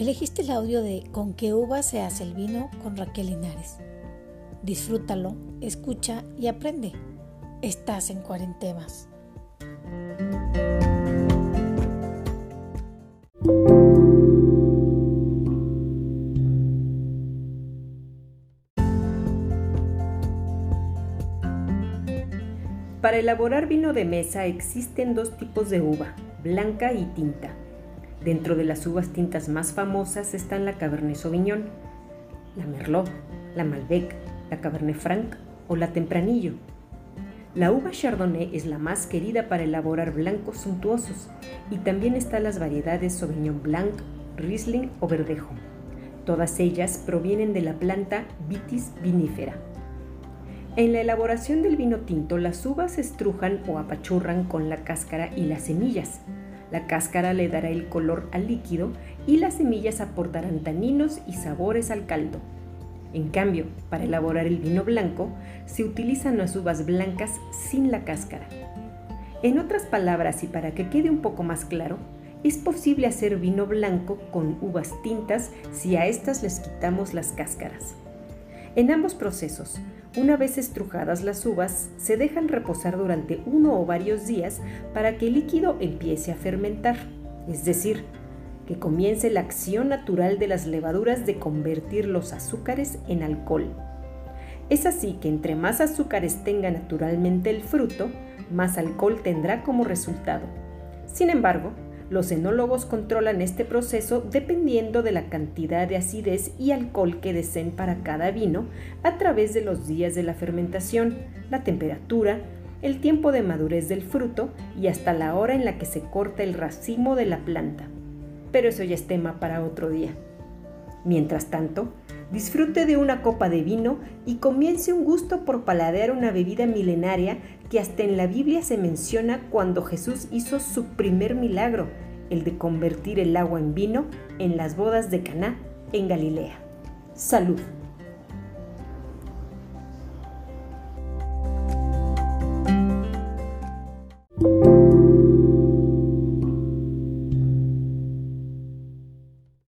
Elegiste el audio de ¿Con qué uva se hace el vino? Con Raquel Linares. Disfrútalo, escucha y aprende. Estás en Cuarentemas. Para elaborar vino de mesa existen dos tipos de uva, blanca y tinta. Dentro de las uvas tintas más famosas están la Cabernet Sauvignon, la Merlot, la Malbec, la Cabernet Franc o la Tempranillo. La uva Chardonnay es la más querida para elaborar blancos suntuosos y también están las variedades Sauvignon Blanc, Riesling o Verdejo. Todas ellas provienen de la planta Vitis vinifera. En la elaboración del vino tinto, las uvas se estrujan o apachurran con la cáscara y las semillas. La cáscara le dará el color al líquido y las semillas aportarán taninos y sabores al caldo. En cambio, para elaborar el vino blanco, se utilizan las uvas blancas sin la cáscara. En otras palabras, y para que quede un poco más claro, es posible hacer vino blanco con uvas tintas si a estas les quitamos las cáscaras. En ambos procesos, una vez estrujadas las uvas, se dejan reposar durante uno o varios días para que el líquido empiece a fermentar, es decir, que comience la acción natural de las levaduras de convertir los azúcares en alcohol. Es así que entre más azúcares tenga naturalmente el fruto, más alcohol tendrá como resultado. Sin embargo, los enólogos controlan este proceso dependiendo de la cantidad de acidez y alcohol que deseen para cada vino a través de los días de la fermentación, la temperatura, el tiempo de madurez del fruto y hasta la hora en la que se corta el racimo de la planta. Pero eso ya es tema para otro día. Mientras tanto, disfrute de una copa de vino y comience un gusto por paladear una bebida milenaria que hasta en la Biblia se menciona cuando Jesús hizo su primer milagro, el de convertir el agua en vino en las bodas de Caná en Galilea. ¡Salud!